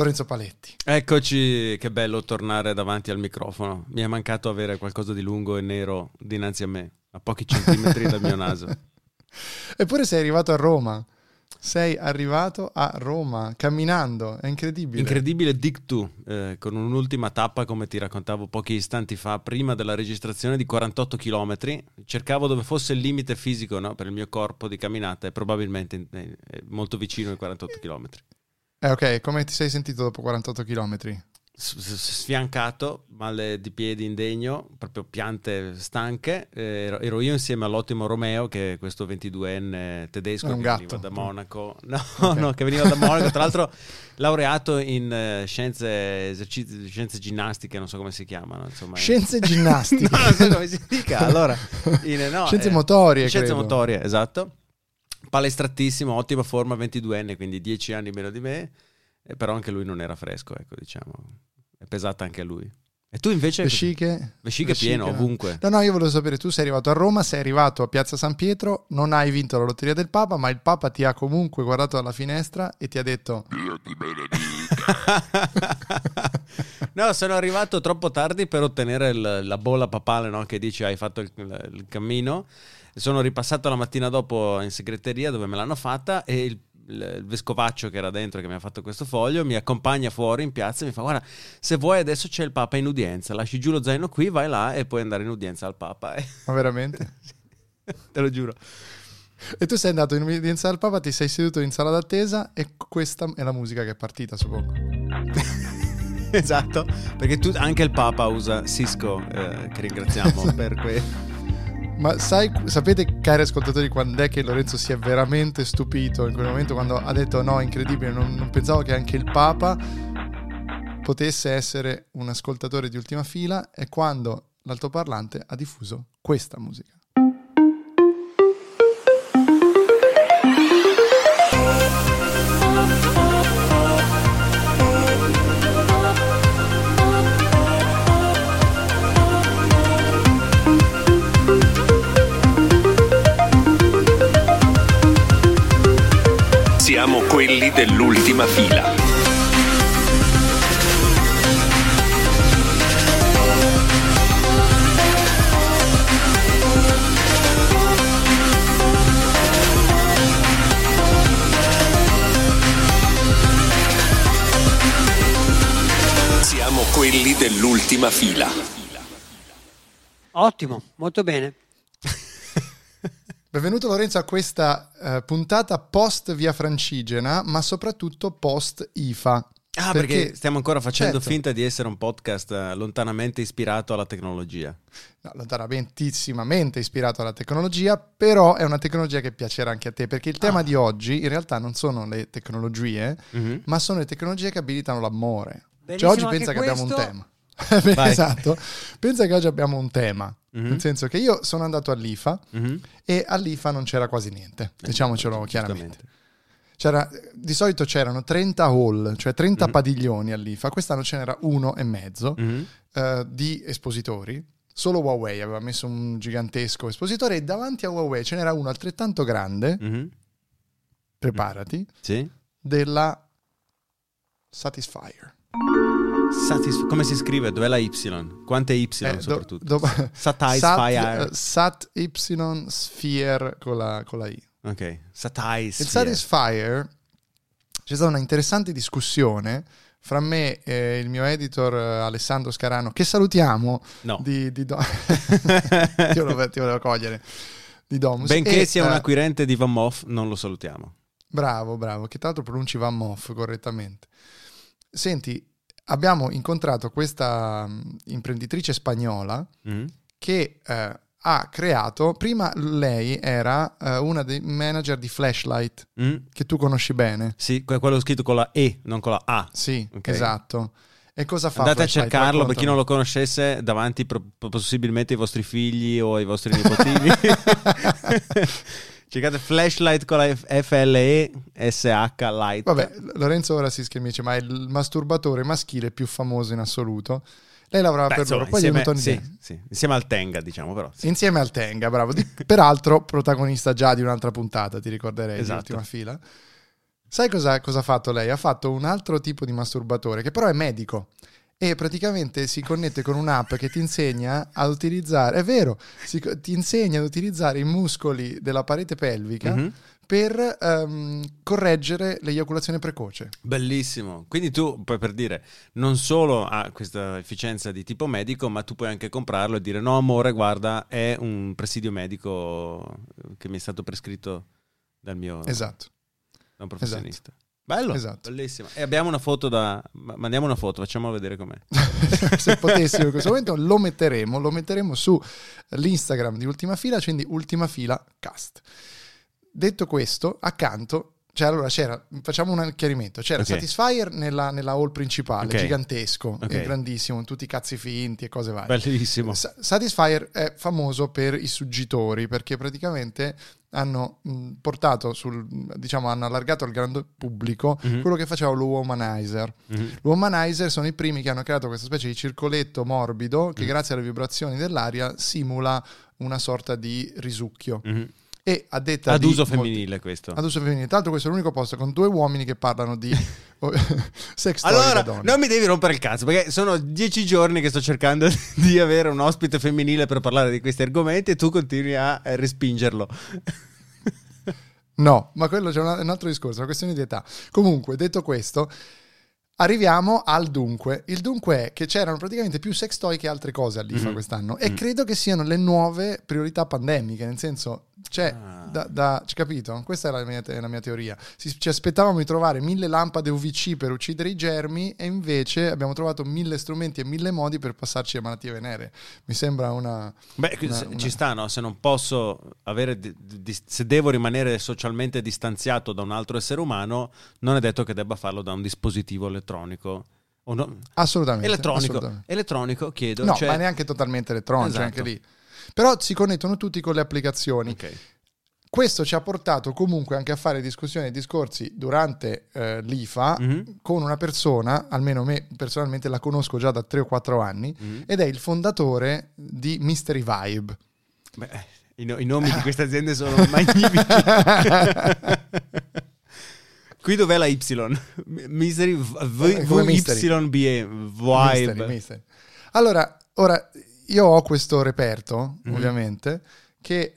Lorenzo Paletti. Eccoci, che bello tornare davanti al microfono. Mi è mancato avere qualcosa di lungo e nero dinanzi a me, a pochi centimetri dal mio naso. Eppure sei arrivato a Roma. Sei arrivato a Roma camminando, è incredibile. Incredibile dic tu, con un'ultima tappa, come ti raccontavo pochi istanti fa, prima della registrazione, di 48 chilometri. Cercavo dove fosse il limite fisico, no, per il mio corpo di camminata, e probabilmente è molto vicino ai 48 chilometri. Ok, come ti sei sentito dopo 48 chilometri? Sfiancato, male di piedi indegno, proprio piante stanche. Ero io insieme all'ottimo Romeo, che è questo 22enne tedesco che veniva da Monaco. Che veniva da Monaco, tra l'altro laureato in scienze ginnastiche, non so come si chiamano, insomma. Scienze ginnastiche. Non so come si dica. Allora, scienze motorie. Scienze motorie, esatto. Palestrattissimo, ottima forma, 22enne, quindi 10 anni meno di me. Però anche lui non era fresco, ecco, diciamo. È pesata anche lui. E tu invece? Vesciche pieno ovunque. No, io volevo sapere, tu sei arrivato a Roma, sei arrivato a Piazza San Pietro, non hai vinto la lotteria del Papa, ma il Papa ti ha comunque guardato dalla finestra e ti ha detto Dio ti benedica. No, sono arrivato troppo tardi per ottenere la bolla papale, no? Che dice hai fatto il cammino. Sono ripassato la mattina dopo in segreteria, dove me l'hanno fatta, e il vescovaccio che era dentro, che mi ha fatto questo foglio, mi accompagna fuori in piazza e mi fa: guarda, se vuoi adesso c'è il Papa in udienza, lasci giù lo zaino qui, vai là e puoi andare in udienza al Papa. Ma veramente? Te lo giuro. E tu sei andato in udienza al Papa, ti sei seduto in sala d'attesa e questa è la musica che è partita, suppongo. Esatto, perché anche il Papa usa Cisco, che ringraziamo per questo. Ma sapete, cari ascoltatori, quando è che Lorenzo si è veramente stupito in quel momento, quando ha detto no, incredibile, non pensavo che anche il Papa potesse essere un ascoltatore di ultima fila, è quando l'altoparlante ha diffuso questa musica. Siamo quelli dell'ultima fila. Siamo quelli dell'ultima fila. Ottimo, molto bene. Benvenuto Lorenzo a questa puntata post Via Francigena, ma soprattutto post IFA. Perché stiamo ancora facendo finta di essere un podcast lontanamente ispirato alla tecnologia. No, lontanamentissimamente ispirato alla tecnologia, però è una tecnologia che piacerà anche a te, perché il tema di oggi in realtà non sono le tecnologie, ma sono le tecnologie che abilitano l'amore. Bellissimo, cioè oggi pensa che abbiamo un tema. Esatto, pensa che oggi abbiamo un tema, nel senso che io sono andato all'IFA e all'IFA non c'era quasi niente, diciamocelo chiaramente. Di solito c'erano 30 hall, cioè 30 padiglioni all'IFA, quest'anno ce n'era 1,5 di espositori. Solo Huawei aveva messo un gigantesco espositore e davanti a Huawei ce n'era uno altrettanto grande, preparati, della Satisfyer. Come si scrive? Dov'è la Y? Quante Y soprattutto? Satisfyer. Satisfyer con la I. Ok, Satisfyer. Il Satisfyer, c'è stata una interessante discussione fra me e il mio editor Alessandro Scarano, che salutiamo. Ti volevo cogliere. Di Domus. Benché sia un acquirente di VanMoof, non lo salutiamo. Bravo, che tra l'altro pronunci VanMoof correttamente. Senti, abbiamo incontrato questa imprenditrice spagnola che ha creato, prima lei era una dei manager di Flashlight, che tu conosci bene. Sì, quello scritto con la E, non con la A. Sì, okay. Esatto. E cosa fa? Andate a cercarlo per chi non lo conoscesse, davanti possibilmente ai vostri figli o ai vostri nipotini. Cercate Flashlight con la F-L-E-S-H Light. Vabbè, Lorenzo ora si schermice, ma è il masturbatore maschile più famoso in assoluto. Lei lavorava per loro, poi insieme, insieme al Tenga, diciamo, però. Sì. Insieme al Tenga, bravo. Peraltro protagonista già di un'altra puntata, ti ricorderei, esatto. L'ultima fila. Sai cosa ha fatto lei? Ha fatto un altro tipo di masturbatore, che però è medico. E praticamente si connette con un'app che ti insegna ad utilizzare, è vero, ti insegna ad utilizzare i muscoli della parete pelvica per correggere l'eiaculazione precoce. Bellissimo. Quindi tu puoi, per dire, non solo ha questa efficienza di tipo medico, ma tu puoi anche comprarlo e dire: no amore, guarda, è un presidio medico che mi è stato prescritto dal mio... Esatto. Da un professionista. Esatto. Bello, esatto. Bellissimo. E abbiamo una foto da... Mandiamo una foto, facciamola vedere com'è. Se potessimo in questo momento lo metteremo su l'Instagram di Ultima Fila, quindi Ultima Fila Cast. Detto questo, accanto, cioè, allora c'era, facciamo un chiarimento, c'era Satisfyer nella hall principale, gigantesco, è grandissimo, con tutti i cazzi finti e cose varie. Bellissimo. Satisfyer è famoso per i suggitori, perché praticamente hanno portato hanno allargato al grande pubblico quello che faceva lo womanizer. Lo womanizer sono i primi che hanno creato questa specie di circoletto morbido che grazie alle vibrazioni dell'aria simula una sorta di risucchio. E a detta ad uso femminile, questo. Ad uso femminile. Tra l'altro questo è l'unico posto con due uomini che parlano di sex story. Allora, non mi devi rompere il cazzo, perché sono 10 giorni che sto cercando di avere un ospite femminile per parlare di questi argomenti e tu continui a respingerlo. No, ma quello c'è un altro discorso, è una questione di età. Comunque, detto questo, arriviamo al dunque. Il dunque è che c'erano praticamente più sex toy che altre cose all'IFA quest'anno e credo che siano le nuove priorità pandemiche, nel senso, capito? Questa è la mia teoria. Ci aspettavamo di trovare 1000 lampade UVC per uccidere i germi e invece abbiamo trovato 1000 strumenti e 1000 modi per passarci le malattie venere. Mi sembra una... Ci sta, no? Se non posso avere... se devo rimanere socialmente distanziato da un altro essere umano, non è detto che debba farlo da un dispositivo elettronico. O no? Assolutamente elettronico chiedo, no, cioè... ma neanche totalmente elettronico, esatto. Anche lì però si connettono tutti con le applicazioni. Questo ci ha portato comunque anche a fare discussioni e discorsi durante l'IFA con una persona, almeno me personalmente la conosco già da 3 o 4 anni, ed è il fondatore di MysteryVibe. I nomi di queste aziende sono magnifici. Qui dov'è la Y? Misery VYBE Vibe. Allora, ora io ho questo reperto, ovviamente, che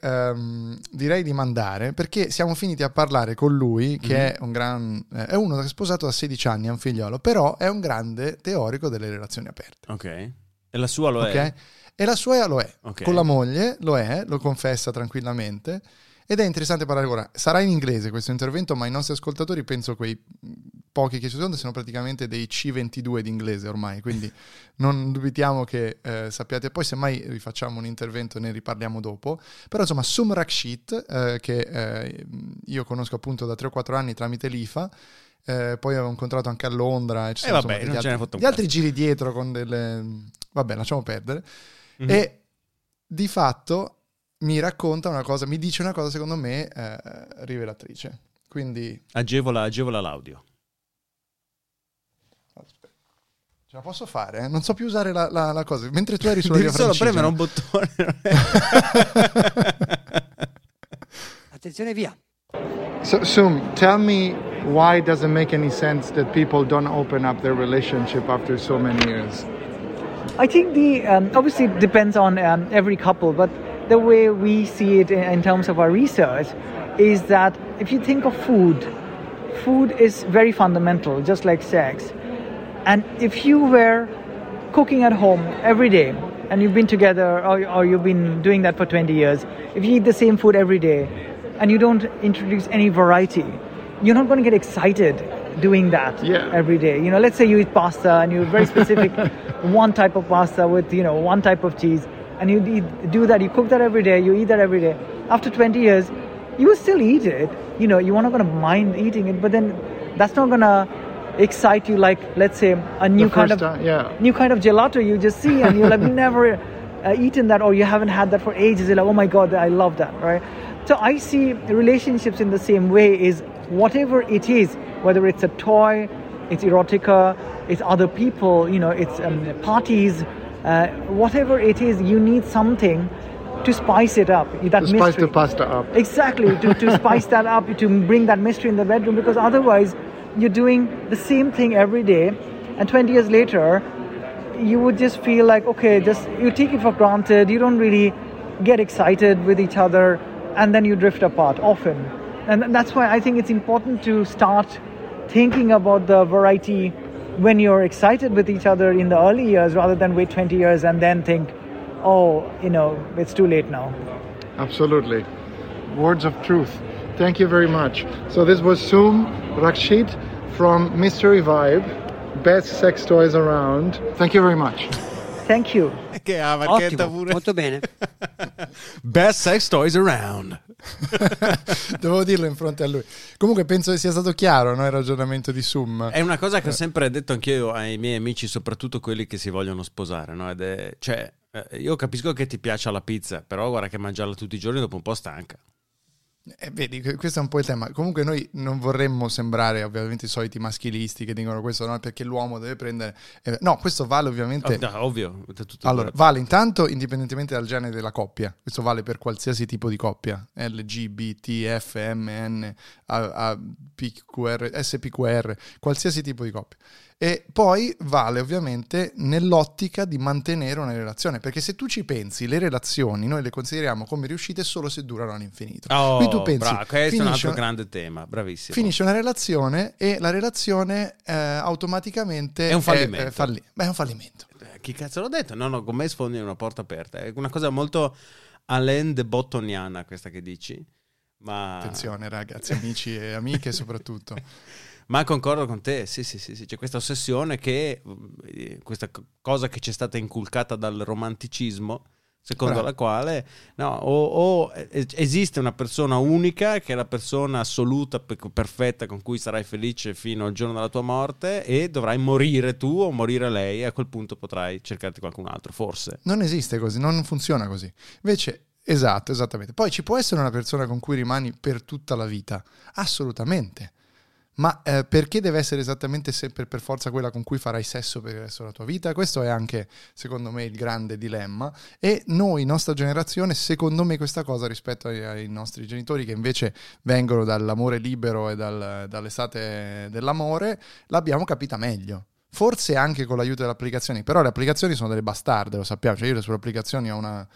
direi di mandare, perché siamo finiti a parlare con lui, che è uno che è sposato da 16 anni, ha un figliolo, però è un grande teorico delle relazioni aperte. Ok. E la sua lo è? E la sua lo è. Okay. Con la moglie lo è, lo confessa tranquillamente. Ed è interessante parlare ora. Sarà in inglese questo intervento, ma i nostri ascoltatori, penso quei pochi che ci sono, sono praticamente dei C22 di inglese ormai, quindi non dubitiamo che sappiate. Poi semmai rifacciamo un intervento e ne riparliamo dopo. Però insomma, Soum Rakshit, che io conosco appunto da 3 o 4 anni tramite l'IFA, poi avevo incontrato anche a Londra e altri giri dietro con delle... Vabbè, lasciamo perdere. E di fatto... mi racconta una cosa, mi dice una cosa secondo me rivelatrice. Quindi agevola l'audio. Aspetta. Ce la posso fare? Non so più usare la cosa. Mentre tu eri sulla devi solo premere un bottone. Attenzione, via. Soum, tell me why it doesn't make any sense that people don't open up their relationship after so many years. I think the obviously it depends on every couple, but the way we see it in terms of our research is that if you think of food is very fundamental, just like sex. And if you were cooking at home every day and you've been together or you've been doing that for 20 years, if you eat the same food every day and you don't introduce any variety, you're not going to get excited doing that every day. You know, let's say you eat pasta and you're very specific, one type of pasta with, you know, one type of cheese. And you cook that every day, you eat that every day. After 20 years, you will still eat it. You know, you are not going to mind eating it, but then that's not going to excite you like, let's say, a new kind of gelato you just see and you're like, never eaten that or you haven't had that for ages. You're like, oh my God, I love that, right? So I see relationships in the same way is whatever it is, whether it's a toy, it's erotica, it's other people, you know, it's parties, whatever it is, you need something to spice it up. That to mystery. Spice the pasta up. Exactly, to spice that up, to bring that mystery in the bedroom, because otherwise you're doing the same thing every day, and 20 years later you would just feel like, okay, just you take it for granted, you don't really get excited with each other, and then you drift apart often. And that's why I think it's important to start thinking about the variety when you're excited with each other in the early years, rather than wait 20 years and then think, oh, you know, it's too late now. Absolutely. Words of truth. Thank you very much. So this was Soum Rakshit from MysteryVibe, best sex toys around. Thank you very much. Thank you. Che ha marchetta pure. Molto bene. Best sex toys around. Dovevo dirlo in fronte a lui. Comunque penso che sia stato chiaro, no, il ragionamento di Soum. È una cosa che ho sempre detto anch'io ai miei amici, soprattutto quelli che si vogliono sposare, no? Ed è, cioè, io capisco che ti piaccia la pizza, però guarda che mangiarla tutti i giorni dopo un po' stanca. Vedi, questo è un po' il tema. Comunque noi non vorremmo sembrare ovviamente i soliti maschilisti che dicono questo no, perché l'uomo deve prendere. No, questo vale ovviamente. Ovvio. Tutto allora, vale intanto indipendentemente dal genere della coppia. Questo vale per qualsiasi tipo di coppia. LGBT, FMN, PQR, SPQR, qualsiasi tipo di coppia. E poi vale ovviamente nell'ottica di mantenere una relazione, perché se tu ci pensi, le relazioni noi le consideriamo come riuscite solo se durano all'infinito. Oh, qui tu pensi, questo è un altro grande tema, bravissimo. Finisce una relazione e la relazione automaticamente è un fallimento. È un fallimento. Chi cazzo l'ho detto? No, con me sfondi una porta aperta. È una cosa molto Alain de Bottoniana questa che dici. Ma attenzione ragazzi, amici e amiche soprattutto. Ma concordo con te, sì, c'è questa ossessione che, questa cosa che ci è stata inculcata dal romanticismo, secondo la quale no, o esiste una persona unica, che è la persona assoluta, perfetta, con cui sarai felice fino al giorno della tua morte, e dovrai morire tu o morire lei, e a quel punto potrai cercarti qualcun altro, forse. Non esiste così, non funziona così. Invece... Esatto, esattamente. Poi ci può essere una persona con cui rimani per tutta la vita, assolutamente. Ma perché deve essere esattamente sempre per forza quella con cui farai sesso per il resto della tua vita? Questo è anche, secondo me, il grande dilemma. E noi, nostra generazione, secondo me questa cosa rispetto ai nostri genitori, che invece vengono dall'amore libero e dall'estate dell'amore, l'abbiamo capita meglio. Forse anche con l'aiuto delle applicazioni, però le applicazioni sono delle bastarde, lo sappiamo. Cioè io sulle applicazioni ho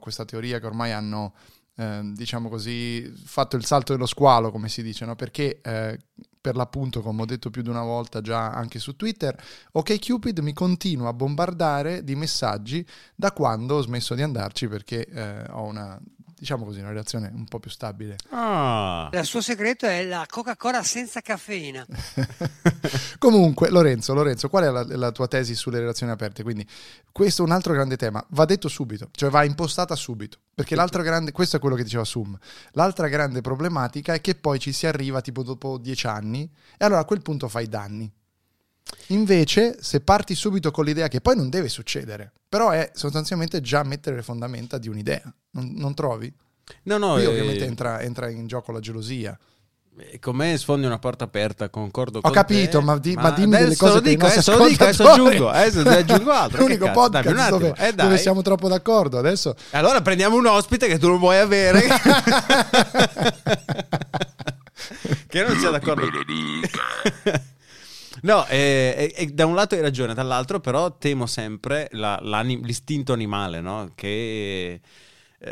questa teoria che ormai hanno... diciamo così, fatto il salto dello squalo, come si dice, no? Perché per l'appunto, come ho detto più di una volta già anche su Twitter, OkCupid mi continua a bombardare di messaggi da quando ho smesso di andarci, perché ho una, diciamo così, una relazione un po' più stabile. Ah. Il suo segreto è la Coca-Cola senza caffeina. Comunque, Lorenzo, qual è la tua tesi sulle relazioni aperte? Quindi questo è un altro grande tema, va detto subito, cioè va impostata subito. Perché l'altra grande, questo è quello che diceva Soum, l'altra grande problematica è che poi ci si arriva tipo dopo 10 anni e allora a quel punto fai danni. Invece se parti subito con l'idea che poi non deve succedere, però è sostanzialmente già mettere le fondamenta di un'idea, non trovi? No. Qui ovviamente entra in gioco la gelosia. Con me sfondi una porta aperta, concordo con te. Ho capito, ma dimmi delle cose che non si ascoltano. Adesso aggiungo altro. L'unico podcast dove siamo troppo d'accordo adesso. Allora prendiamo un ospite che tu non vuoi avere. Che non sia d'accordo. No, da un lato hai ragione, dall'altro però temo sempre l'istinto animale, no? Che...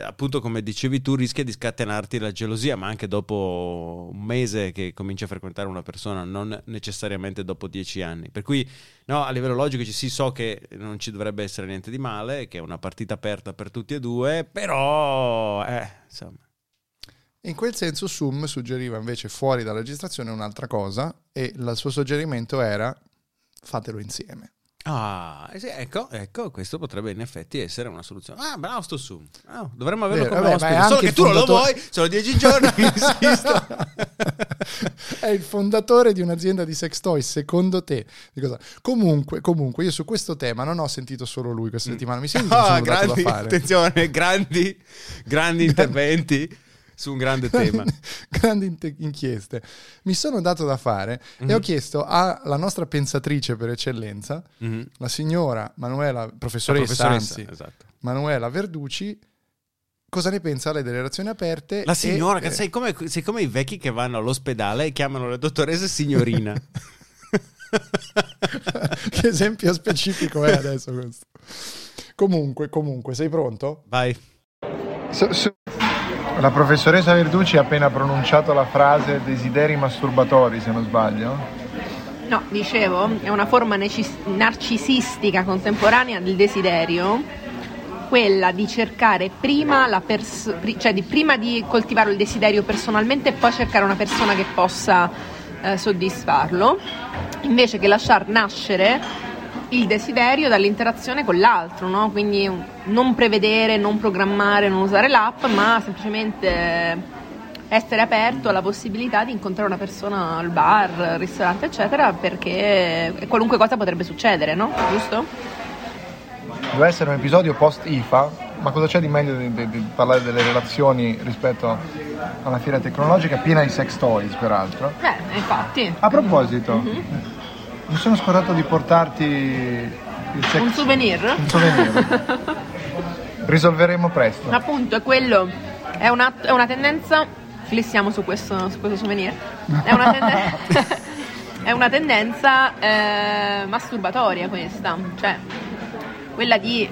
appunto come dicevi tu rischia di scatenarti la gelosia, ma anche dopo un mese che cominci a frequentare una persona, non necessariamente dopo 10 anni, per cui no, a livello logico so che non ci dovrebbe essere niente di male, che è una partita aperta per tutti e due, però insomma. In quel senso Soum suggeriva invece fuori dalla registrazione un'altra cosa, e il suo suggerimento era fatelo insieme. Ah, ecco, questo potrebbe in effetti essere una soluzione. Ah, bravo sto Soum. Oh, dovremmo averlo come ospite, solo che tu non lo vuoi, sono 10 giorni che insisto. È il fondatore di un'azienda di sex toys, secondo te? Di cosa? Comunque, io su questo tema non ho sentito solo lui questa settimana, mi sembra che sono grandi, da fare. Attenzione, grandi interventi. Su un grande tema, grandi inchieste. Mi sono dato da fare e ho chiesto alla nostra pensatrice per eccellenza, la signora Manuela, professoressa, esatto. Manuela Verducci, cosa ne pensa lei delle relazioni aperte? La signora, che sei come i vecchi che vanno all'ospedale e chiamano la dottoressa signorina. Che esempio specifico è adesso questo? Comunque, sei pronto? Vai. La professoressa Verducci ha appena pronunciato la frase desideri masturbatori, se non sbaglio. No, dicevo, è una forma narcisistica contemporanea del desiderio, quella di cercare prima prima di coltivare il desiderio personalmente e poi cercare una persona che possa soddisfarlo, invece che lasciar nascere il desiderio dall'interazione con l'altro, no? Quindi non prevedere, non programmare, non usare l'app, ma semplicemente essere aperto alla possibilità di incontrare una persona al bar, al ristorante, eccetera, perché qualunque cosa potrebbe succedere, no? Giusto? Deve essere un episodio post-IFA, ma cosa c'è di meglio di parlare delle relazioni rispetto alla fiera tecnologica piena di sex toys, peraltro? Infatti. A proposito, mi sono scordato di portarti il sex... Un souvenir. Risolveremo presto. Appunto, è quello. È una tendenza... Glissiamo su questo souvenir. È una tendenza masturbatoria questa, cioè quella di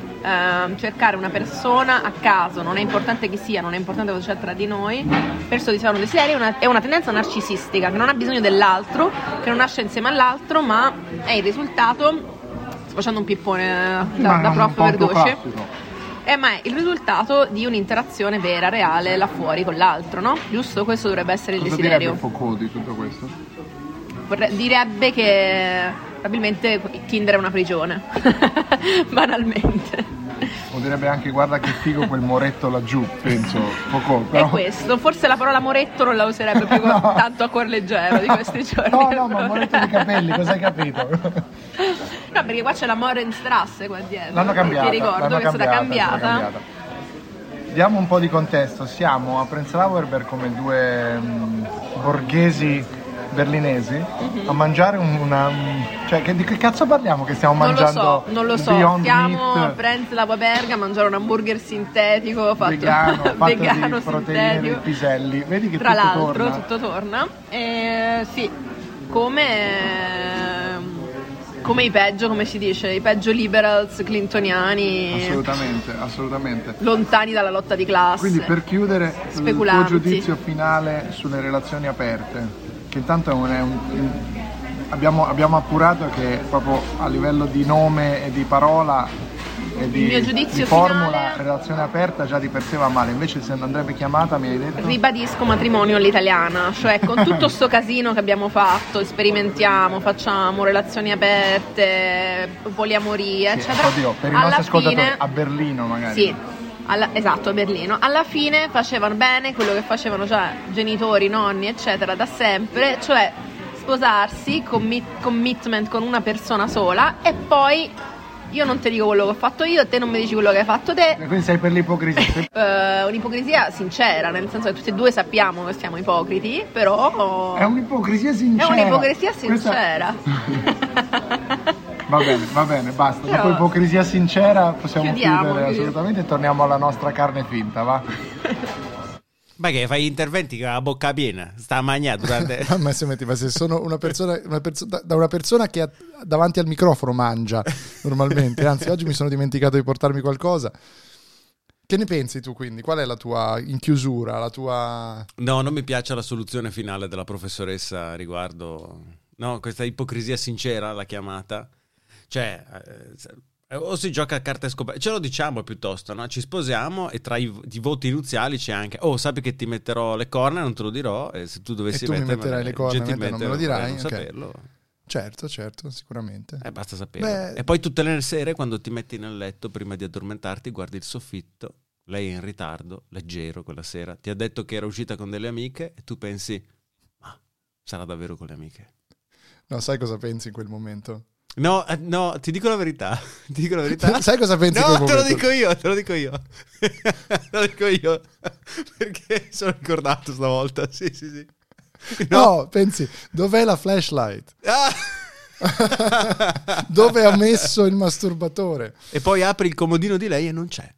cercare una persona a caso, non è importante chi sia, non è importante cosa c'è tra di noi, per soddisfare un desiderio. È una tendenza narcisistica che non ha bisogno dell'altro, che non nasce insieme all'altro, ma è il risultato. Sto facendo un pippone da prof Verducci. Ma è il risultato di un'interazione vera, reale, là fuori con l'altro, no? Giusto? Questo dovrebbe essere il desiderio. Cosa direbbe Foucault di tutto questo? Direbbe che probabilmente Tinder è una prigione, banalmente. O direbbe anche guarda che figo quel moretto laggiù, penso Foucault. Però... È questo, forse la parola moretto non la userebbe più no. Tanto a cuor leggero di questi giorni. No, ma moretto di capelli, cosa hai capito? No, perché qua c'è la Morenstrasse qua dietro. L'hanno cambiata. Ti ricordo che è stata cambiata. Diamo un po' di contesto. Siamo a Prenzlauer Berg come due borghesi berlinesi a mangiare di che cazzo parliamo che stiamo mangiando? Non lo so. Stiamo a Prenzlauer Berg a mangiare un hamburger sintetico fatto vegano di proteine e piselli. Vedi che tutto torna. Sì, come i peggio liberals clintoniani, assolutamente lontani dalla lotta di classe. Quindi, per chiudere, il tuo giudizio finale sulle relazioni aperte, che intanto abbiamo appurato che proprio a livello di nome e di parola e di formula finale, relazione aperta già di per sé va male, invece se andrebbe chiamata, mi hai detto, ribadisco matrimonio all'italiana, cioè con tutto sto casino che abbiamo fatto, sperimentiamo, facciamo relazioni aperte, poliamoria, eccetera, per i nostri ascoltatori a Berlino magari. Sì, esatto, a Berlino alla fine facevano bene quello che facevano già genitori, nonni, eccetera, da sempre, cioè sposarsi, commitment con una persona sola, e poi io non ti dico quello che ho fatto io e te non mi dici quello che hai fatto te. E quindi sei per l'ipocrisia. Un'ipocrisia sincera, nel senso che tutti e due sappiamo che siamo ipocriti, però... È un'ipocrisia sincera. Questa... Va bene, basta. Però... Dopo ipocrisia sincera possiamo chiudere assolutamente e torniamo alla nostra carne finta, va? Ma che fai gli interventi con la bocca piena, sta mangiando durante... Ma se sono una persona che davanti al microfono mangia normalmente, anzi oggi mi sono dimenticato di portarmi qualcosa. Che ne pensi tu quindi? Qual è la tua, in chiusura, la tua... No, non mi piace la soluzione finale della professoressa riguardo... No, questa ipocrisia sincera, la chiamata. Cioè... O si gioca a carte scoperte, ce lo diciamo piuttosto, no? Ci sposiamo e tra i voti iniziali c'è anche sappi che ti metterò le corna, non te lo dirò, e se tu dovessi mettere le corna, non me lo dirai, okay. Saperlo. Certo, sicuramente. Basta saperlo. Beh... E poi tutte le sere quando ti metti nel letto prima di addormentarti guardi il soffitto, lei è in ritardo, leggero quella sera, ti ha detto che era uscita con delle amiche e tu pensi "Ma sarà davvero con le amiche?". No, sai cosa pensi in quel momento? No, ti dico la verità. Sai cosa pensi? No, te lo dico io. Perché sono ricordato stavolta. Sì. No, pensi, dov'è la flashlight? Dove ha messo il masturbatore? E poi apri il comodino di lei e non c'è.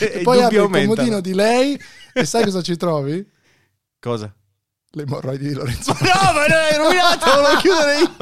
E poi apri il comodino di lei e sai cosa ci trovi? Cosa? Le emorroidi di Lorenzo. No, ma ne hai rovinato, volevo chiudere io.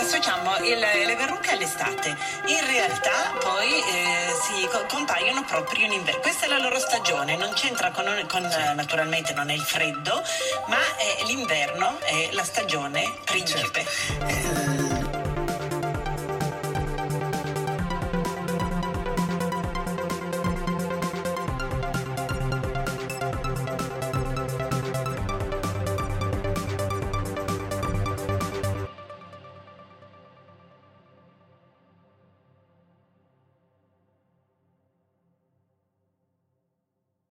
Associamo le verruche all'estate, in realtà poi compaiono proprio in inverno. Questa è la loro stagione, non c'entra con naturalmente non è il freddo, ma è l'inverno, è la stagione principe. Certo.